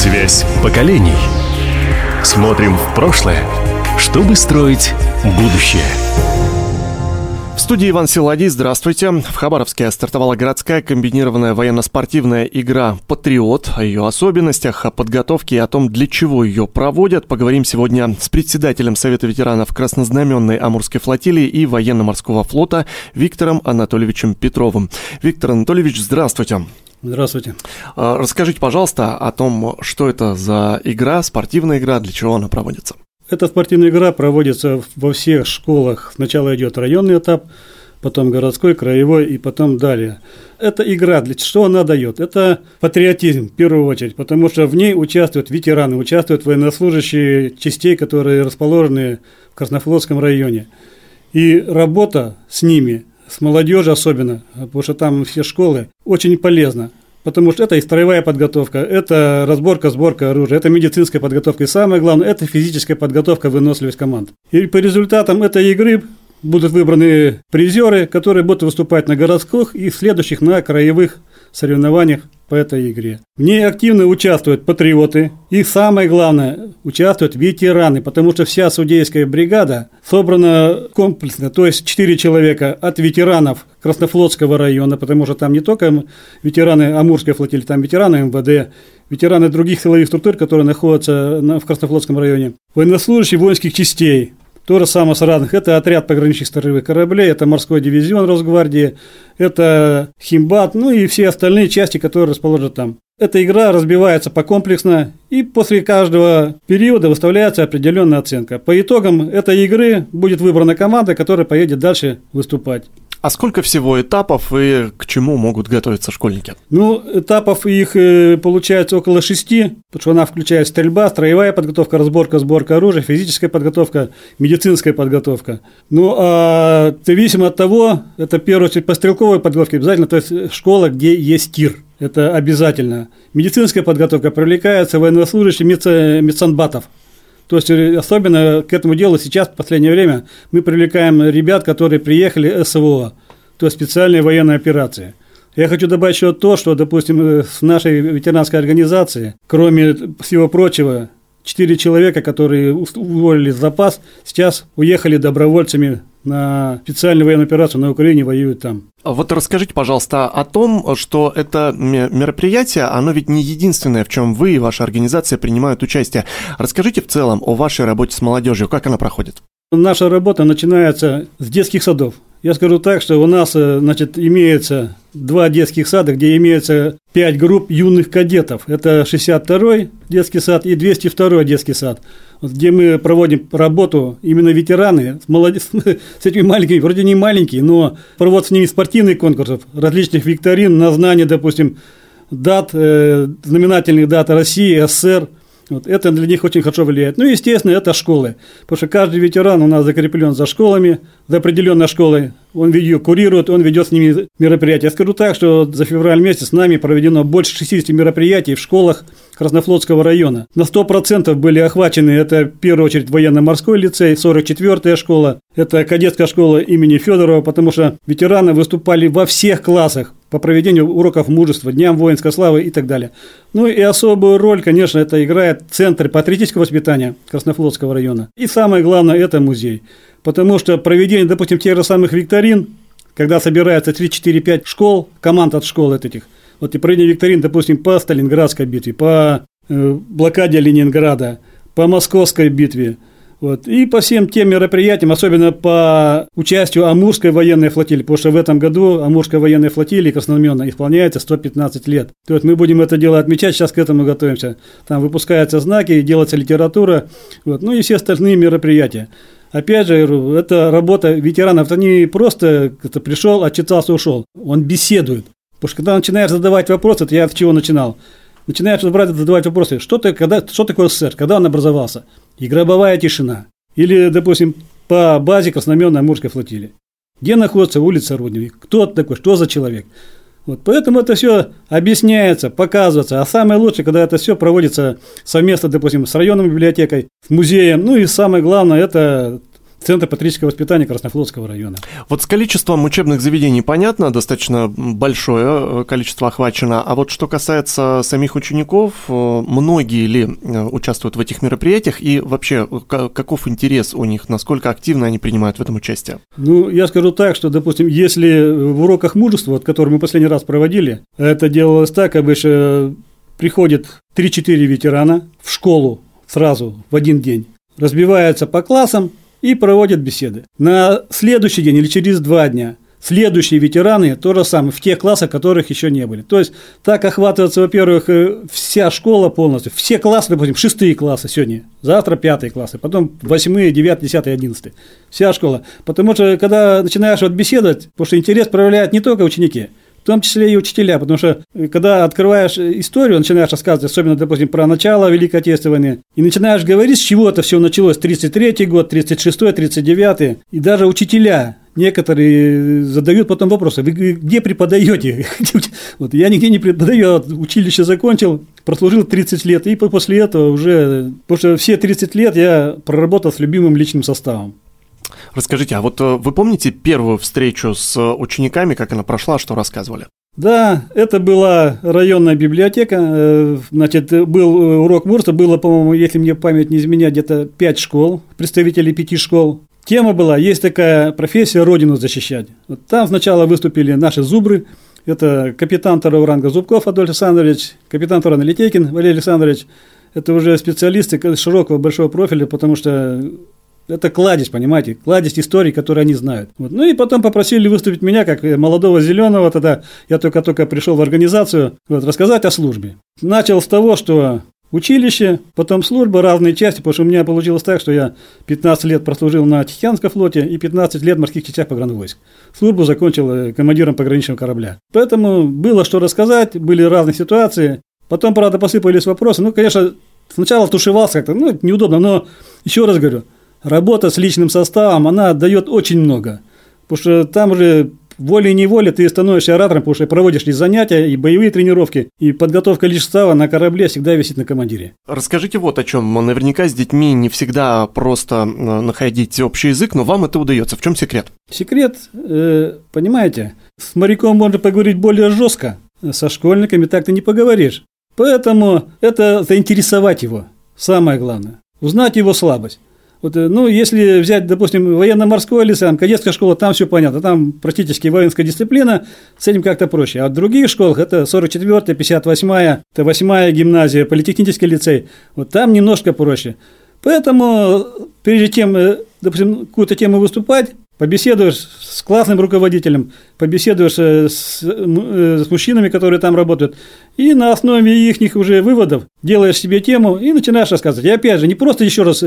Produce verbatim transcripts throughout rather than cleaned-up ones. Связь поколений. Смотрим в прошлое, чтобы строить будущее. В студии Иван Силадий. Здравствуйте. В Хабаровске стартовала городская комбинированная военно-спортивная игра «Патриот». О ее особенностях, о подготовке и о том, для чего ее проводят, поговорим сегодня с председателем Совета ветеранов Краснознаменной Амурской флотилии и военно-морского флота Виктором Анатольевичем Петровым. Виктор Анатольевич, здравствуйте. Здравствуйте. Расскажите, пожалуйста, о том, что это за игра, спортивная игра, для чего она проводится. Эта спортивная игра проводится во всех школах. Сначала идет районный этап, потом городской, краевой и потом далее. Эта игра, для чего она дает? Это патриотизм в первую очередь, потому что в ней участвуют ветераны, участвуют военнослужащие частей, которые расположены в Краснофлотском районе. И работа с ними, с молодежью особенно, потому что там все школы, очень полезна. Потому что это и строевая подготовка, это разборка, сборка оружия, это медицинская подготовка. И самое главное, это физическая подготовка, выносливость команд. И по результатам этой игры будут выбраны призеры, которые будут выступать на городских и следующих на краевых соревнованиях по этой игре. В ней активно участвуют патриоты и, самое главное, участвуют ветераны, потому что вся судейская бригада собрана комплексно, то есть четыре человека от ветеранов Краснофлотского района, потому что там не только ветераны Амурской флотилии, там ветераны эм вэ дэ, ветераны других силовых структур, которые находятся в Краснофлотском районе, военнослужащие воинских частей. То же самое с разных. Это отряд пограничных сторожевых кораблей, это морской дивизион Росгвардии, это Химбат, ну и все остальные части, которые расположены там. Эта игра разбивается покомплексно, и после каждого периода выставляется определенная оценка. По итогам этой игры будет выбрана команда, которая поедет дальше выступать. А сколько всего этапов и к чему могут готовиться школьники? Ну, этапов их получается около шести, потому что она включает стрельба, строевая подготовка, разборка, сборка оружия, физическая подготовка, медицинская подготовка. Ну, а зависимо от того, это в первую очередь по стрелковой подготовке обязательно, то есть школа, где есть тир. Это обязательно. Медицинская подготовка, привлекается военнослужащие медсанбатов. То есть особенно к этому делу сейчас, в последнее время, мы привлекаем ребят, которые приехали эс вэ о, то есть специальные военные операции. Я хочу добавить еще то, что, допустим, с нашей ветеранской организации, кроме всего прочего, четыре человека, которые уволились в запас, сейчас уехали добровольцами на специальную военную операцию на Украине, воюют там. Вот расскажите, пожалуйста, о том, что это мероприятие, оно ведь не единственное, в чем вы и ваша организация принимают участие. Расскажите в целом о вашей работе с молодежью, как она проходит? Наша работа начинается с детских садов. Я скажу так, что у нас, значит, имеется два детских сада, где имеется пять групп юных кадетов. Это шестьдесят второй детский сад и двести второй детский сад, где мы проводим работу именно ветераны, с, молод... с этими маленькими, вроде не маленькие, но проводят с ними спортивных конкурсов, различных викторин на знание, допустим, дат, э, знаменательных дат России, эс эс эс эр. Вот это для них очень хорошо влияет. Ну, естественно, это школы, потому что каждый ветеран у нас закреплен за школами, за определенной школой, он ее курирует, он ведет с ними мероприятия. Я скажу так, что за февраль месяц с нами проведено больше шестидесяти мероприятий в школах Краснофлотского района. На сто процентов были охвачены, это в первую очередь военно-морской лицей, сорок четвёртая школа, это кадетская школа имени Федорова, потому что ветераны выступали во всех классах по проведению уроков мужества, дням воинской славы и так далее. Ну и особую роль, конечно, это играет Центр патриотического воспитания Краснофлотского района. И самое главное, это музей. Потому что проведение, допустим, тех же самых викторин, когда собираются три, четыре, пять школ, команд от школ от этих, вот и проведение викторин, допустим, по Сталинградской битве, по э, блокаде Ленинграда, по Московской битве, вот, и по всем тем мероприятиям, особенно по участию Амурской военной флотилии, потому что в этом году Амурская военная флотилия краснознаменная исполняется сто пятнадцать лет. То есть мы будем это дело отмечать, сейчас к этому готовимся. Там выпускаются знаки, делается литература, вот, ну и все остальные мероприятия. Опять же, это работа ветеранов, это не просто это пришел, отчитался, ушел. Он беседует. Потому что когда начинаешь задавать вопросы, это я с чего начинал. Начинаешь задавать вопросы, что, ты, когда, что такое эс эс эс эр, когда он образовался, и гробовая тишина. Или, допустим, по базе Краснознаменной Амурской флотилии. Где находится улица Руднева, кто это такой, что за человек. Вот, поэтому это все объясняется, показывается. А самое лучшее, когда это все проводится совместно, допустим, с районной библиотекой, с музеем. Ну и самое главное, это Центр патриотического воспитания Краснофлотского района. Вот с количеством учебных заведений понятно, достаточно большое количество охвачено. А вот что касается самих учеников, многие ли участвуют в этих мероприятиях и вообще каков интерес у них, насколько активно они принимают в этом участие? Ну, я скажу так, что, допустим, если в уроках мужества, вот, которые мы последний раз проводили, это делалось так, обычно приходит три-четыре ветерана в школу сразу в один день, разбиваются по классам и проводят беседы. На следующий день или через два дня следующие ветераны то же самое, в тех классах, которых еще не были. То есть так охватывается, во-первых, вся школа полностью, все классы, допустим, шестые классы сегодня, завтра пятые классы, потом восьмые, девятые, десятые, одиннадцатые, вся школа. Потому что когда начинаешь вот беседовать, потому что интерес проявляют не только ученики, в том числе и учителя, потому что когда открываешь историю, начинаешь рассказывать, особенно, допустим, про начало Великой Отечественной войны, и начинаешь говорить, с чего это все началось, тридцать третий год, тридцать шестой, тридцать девятый, и даже учителя некоторые задают потом вопросы: вы где преподаете? Вот, я нигде не преподаю, училище закончил, прослужил тридцать лет, и после этого уже, потому что все тридцать лет я проработал с любимым личным составом. Расскажите, а вот вы помните первую встречу с учениками, как она прошла, что рассказывали? Да, это была районная библиотека, значит, был урок мурства, было, по-моему, если мне память не изменяет, где-то пять школ, представители пяти школ. Тема была, есть такая профессия — родину защищать. Вот там сначала выступили наши зубры, это капитан второго ранга Зубков Адольф Александрович, капитан второго ранга Литейкин Валерий Александрович, это уже специалисты широкого, большого профиля, потому что... Это кладезь, понимаете, кладезь историй, которые они знают. Вот. Ну и потом попросили выступить меня, как молодого зеленого, тогда я только-только пришел в организацию, вот, рассказать о службе. Начал с того, что училище, потом служба, разные части, потому что у меня получилось так, что я пятнадцать лет прослужил на Тихоокеанском флоте и пятнадцать лет в морских частях погранвойск. Службу закончил командиром пограничного корабля. Поэтому было что рассказать, были разные ситуации. Потом, правда, посыпались вопросы. Ну, конечно, сначала тушевался как-то, ну, неудобно, но еще раз говорю, работа с личным составом, она дает очень много, потому что там уже волей-неволей ты становишься оратором, потому что проводишь и занятия, и боевые тренировки, и подготовка личного состава на корабле всегда висит на командире. Расскажите вот о чем. Наверняка с детьми не всегда просто находить общий язык, но вам это удается. В чем секрет? Секрет, понимаете, с моряком можно поговорить более жестко, со школьниками так ты не поговоришь. Поэтому это заинтересовать его, самое главное, узнать его слабость. Вот, ну, если взять, допустим, военно-морской или сам, кадетская школа, там все понятно, там практически воинская дисциплина, с этим как-то проще. А в других школах, это сорок четвёртая, пятьдесят восьмая, это восьмая гимназия, политехнический лицей, вот там немножко проще. Поэтому прежде чем, допустим, какую-то тему выступать, побеседуешь с классным руководителем, побеседуешь с, с мужчинами, которые там работают, и на основе их уже выводов делаешь себе тему и начинаешь рассказывать. И опять же, не просто еще раз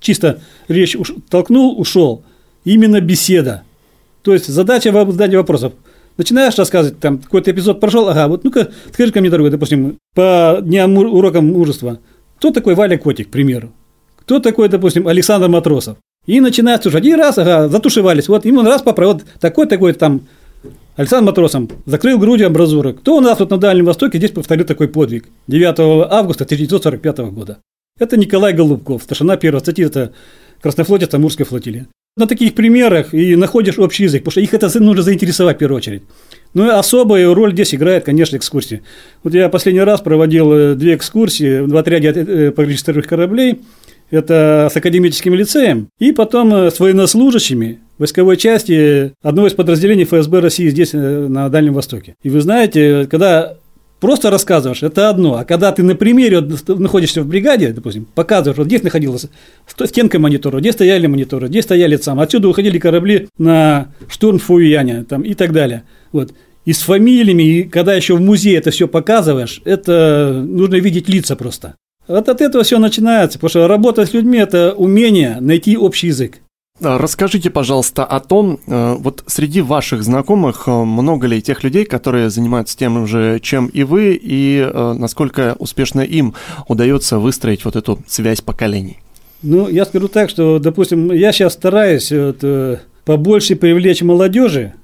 чисто речь толкнул, ушел, именно беседа. То есть задача задания вопросов. Начинаешь рассказывать, там какой-то эпизод прошел, ага, вот ну-ка, скажи-ка мне, дорогой, допустим, по дням урокам мужества, кто такой Валя Котик, к примеру, кто такой, допустим, Александр Матросов. И начинают слушать. Один раз, ага, затушевались. Вот ему раз поправил. Вот такой-такой там Александр Матросом закрыл грудью амбразуры. Кто у нас вот на Дальнем Востоке здесь повторил такой подвиг? девятого августа тысяча девятьсот сорок пятого года. Это Николай Голубков, старшина первой статьи, это Краснофлотец Амурской флотилии. На таких примерах и находишь общий язык, потому что их это нужно заинтересовать в первую очередь. Ну и особую роль здесь играет, конечно, экскурсии. Вот я последний раз проводил две экскурсии в отряде пограничных кораблей. Это с академическим лицеем, и потом с военнослужащими войсковой части одного из подразделений эф эс бэ России здесь, на Дальнем Востоке. И вы знаете, когда просто рассказываешь, это одно, а когда ты на примере находишься в бригаде, допустим, показываешь, вот здесь находилась стенка монитора, где стояли мониторы, где стояли сам, отсюда уходили корабли на штурм Фуяня там, и так далее. Вот. И с фамилиями, и когда еще в музее это все показываешь, это нужно видеть лица просто. Вот от этого все начинается, потому что работа с людьми – это умение найти общий язык. Расскажите, пожалуйста, о том, вот среди ваших знакомых много ли тех людей, которые занимаются тем же, чем и вы, и насколько успешно им удается выстроить вот эту связь поколений? Ну, я скажу так, что, допустим, я сейчас стараюсь вот, побольше привлечь молодежи,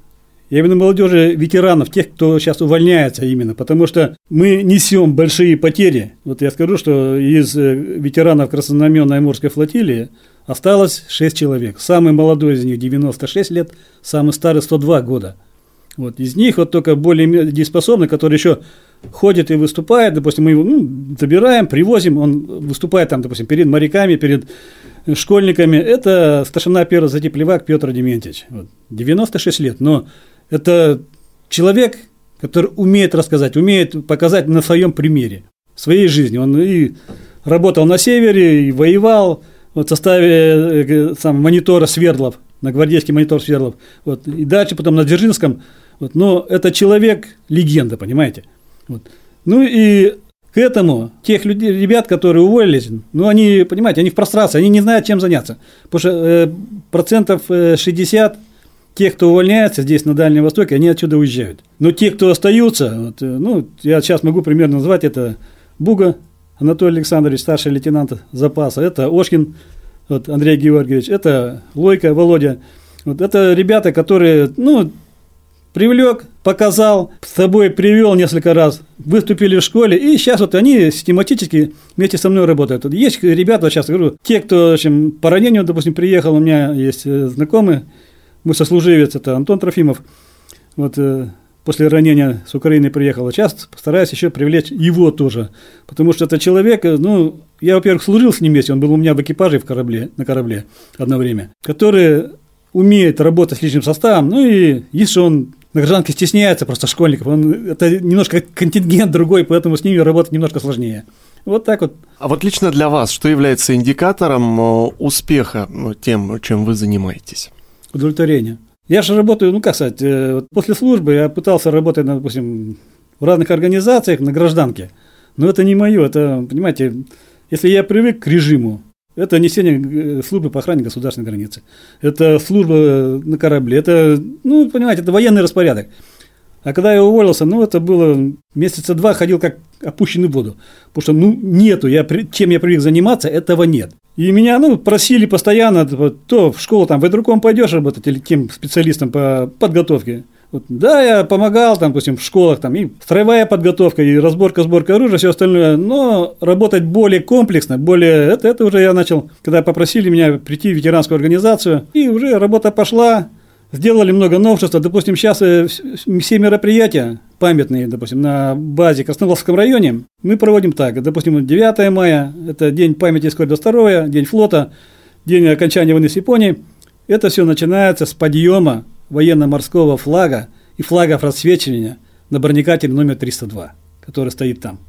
я именно молодежи, ветеранов, тех, кто сейчас увольняется именно, потому что мы несем большие потери. Вот я скажу, что из ветеранов Краснознаменной Амурской флотилии Осталось шесть человек. Самый молодой из них девяносто шесть лет, самый старый сто два года. Вот. Из них вот только более дееспособный, который еще ходит и выступает. Допустим, мы его ну, добираем, привозим. Он выступает там, допустим, перед моряками, перед школьниками. Это старшина первого Затеплевак Петр Дементьевич. Вот. девяносто шесть лет. Но это человек, который умеет рассказать, умеет показать на своем примере, своей жизни. Он и работал на севере, и воевал. Вот в составе сам, монитора Свердлов, на гвардейский монитор Свердлов. Вот, и дальше потом на Дзержинском. Вот, но это человек-легенда, понимаете? Вот. Ну и к этому тех людей, ребят, которые уволились, ну они, понимаете, они в прострации, они не знают, чем заняться. Потому что э, процентов шестьдесят тех, кто увольняется здесь на Дальнем Востоке, они отсюда уезжают. Но те, кто остаются, вот, ну я сейчас могу примерно назвать, это Буга Анатолий Александрович, старший лейтенант запаса, это Ошкин вот, Андрей Георгиевич, это Лойка Володя. Вот, это ребята, которые, ну, привлек, показал, с собой привел несколько раз, выступили в школе, и сейчас вот они систематически вместе со мной работают. Вот есть ребята, вот сейчас говорю, те, кто, в общем, по ранению, допустим, приехал, у меня есть знакомый, мой сослуживец, это Антон Трофимов, вот, после ранения с Украины приехал. А сейчас постараюсь еще привлечь его тоже. Потому что это человек, ну, я, во-первых, служил с ним вместе, он был у меня в экипаже в корабле, на корабле одно время, который умеет работать с личным составом. Ну и если он на гражданке стесняется просто школьников, он, это немножко контингент другой, поэтому с ними работать немножко сложнее. Вот так вот. А вот лично для вас, что является индикатором успеха тем, чем вы занимаетесь? Удовлетворение. Я же работаю, ну как сказать, после службы я пытался работать, допустим, в разных организациях на гражданке, но это не мое, это, понимаете, если я привык к режиму, это несение службы по охране государственной границы, это служба на корабле, это, ну, понимаете, это военный распорядок. А когда я уволился, ну, это было месяца два, ходил как опущенный в воду, потому что, ну, нету, я, чем я привык заниматься, этого нет. И меня, ну, просили постоянно, то в школу, там, выдруком пойдешь работать или тем специалистом по подготовке. Вот, да, я помогал, там, допустим, в школах, там, и строевая подготовка, и разборка, сборка оружия, все остальное, но работать более комплексно, более, это, это уже я начал, когда попросили меня прийти в ветеранскую организацию, и уже работа пошла. Сделали много новшеств. Допустим, сейчас все мероприятия памятные, допустим, на базе Краснофлотском районе мы проводим так. Допустим, девятое мая – это День памяти эскорта второго, День флота, День окончания войны с Японией. Это все начинается с подъема военно-морского флага и флагов расцвечивания на бронекатере номер триста два, который стоит там.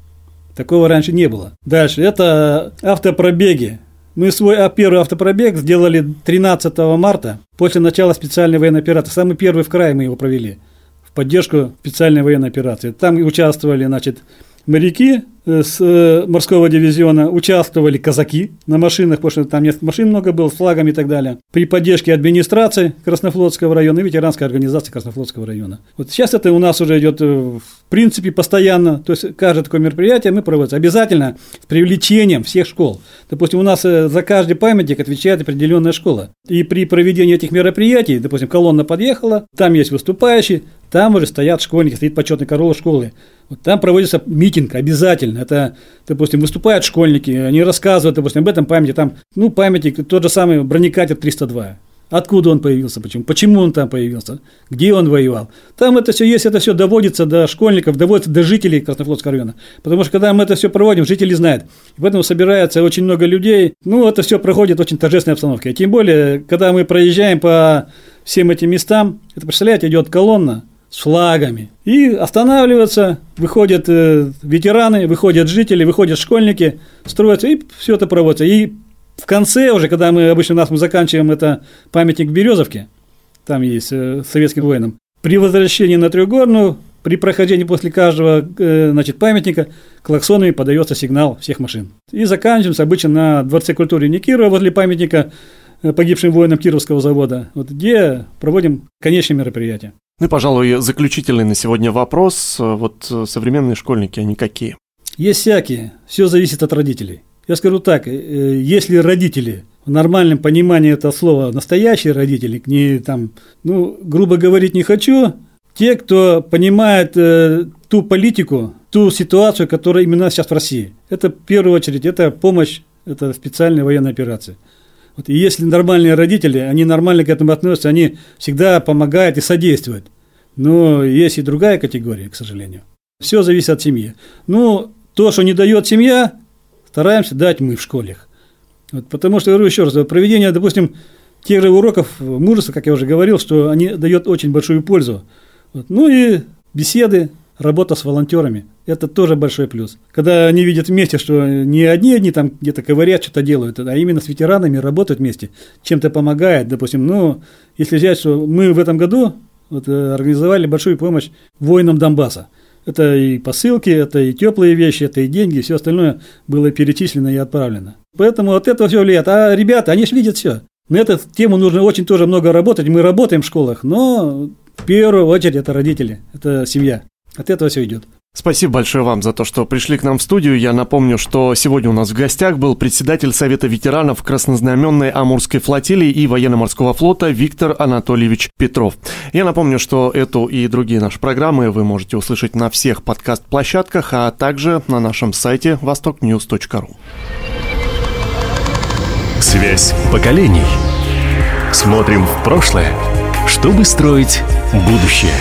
Такого раньше не было. Дальше – это автопробеги. Мы свой первый автопробег сделали тринадцатого марта после начала специальной военной операции. Самый первый в крае мы его провели в поддержку специальной военной операции. Там участвовали, значит, моряки с морского дивизиона, участвовали казаки на машинах, потому что там машин много было, с флагами и так далее. При поддержке администрации Краснофлотского района и ветеранской организации Краснофлотского района. Вот сейчас это у нас уже идет в принципе постоянно, то есть каждое такое мероприятие мы проводим обязательно с привлечением всех школ. Допустим, у нас за каждый памятник отвечает определенная школа. И при проведении этих мероприятий, допустим, колонна подъехала, там есть выступающие, там уже стоят школьники, стоит почетный караул школы. Вот там проводится митинг обязательно. Это, допустим, выступают школьники, они рассказывают, допустим, об этом памяти. Там, ну, памяти, тот же самый бронекатер триста два. Откуда он появился, почему? Почему он там появился? Где он воевал? Там это все есть, это все доводится до школьников, доводится до жителей Краснофлотского района. Потому что когда мы это все проводим, жители знают. И поэтому собирается очень много людей. Ну, это все проходит в очень торжественной обстановке. А тем более, когда мы проезжаем по всем этим местам, это, представляете, идет колонна с флагами. И останавливаются, выходят э, ветераны, выходят жители, выходят школьники, строятся, и все это проводится. И в конце уже, когда мы обычно нас мы заканчиваем, это памятник Березовке, там есть э, советским воинам, при возвращении на Трехгорную, при прохождении после каждого э, значит, памятника клаксонами подается сигнал всех машин. И заканчиваемся обычно на Дворце культуры имени Кирова возле памятника погибшим воинам Кировского завода, вот, где проводим конечное мероприятие. Ну и, пожалуй, заключительный на сегодня вопрос. Вот современные школьники, они какие? Есть всякие. Все зависит от родителей. Я скажу так, если родители в нормальном понимании этого слова настоящие родители, не там, ну, грубо говорить не хочу, те, кто понимает э, ту политику, ту ситуацию, которая именно сейчас в России. Это в первую очередь, это помощь, это специальные военные операции. Вот. И если нормальные родители, они нормально к этому относятся, они всегда помогают и содействуют. Но есть и другая категория, к сожалению. Все зависит от семьи. Ну, то, что не дает семья, стараемся дать мы в школах. Вот, потому что, говорю еще раз, проведение, допустим, тех же уроков мужества, как я уже говорил, что они дают очень большую пользу. Вот. Ну и беседы, работа с волонтерами – это тоже большой плюс. Когда они видят вместе, что не одни одни там где-то ковырят, что-то делают, а именно с ветеранами работают вместе, чем-то помогает, допустим. Ну, если взять, что мы в этом году вот, организовали большую помощь воинам Донбасса. Это и посылки, это и теплые вещи, это и деньги, все остальное было перечислено и отправлено. Поэтому от этого все влияет. А ребята, они же видят все. На эту тему нужно очень тоже много работать. Мы работаем в школах, но в первую очередь это родители, это семья. От этого все идет. Спасибо большое вам за то, что пришли к нам в студию. Я напомню, что сегодня у нас в гостях был председатель Совета ветеранов Краснознаменной Амурской флотилии и военно-морского флота Виктор Анатольевич Петров. Я напомню, что эту и другие наши программы вы можете услышать на всех подкаст-площадках, а также на нашем сайте восток ньюс точка ру. Связь поколений. Смотрим в прошлое, чтобы строить будущее.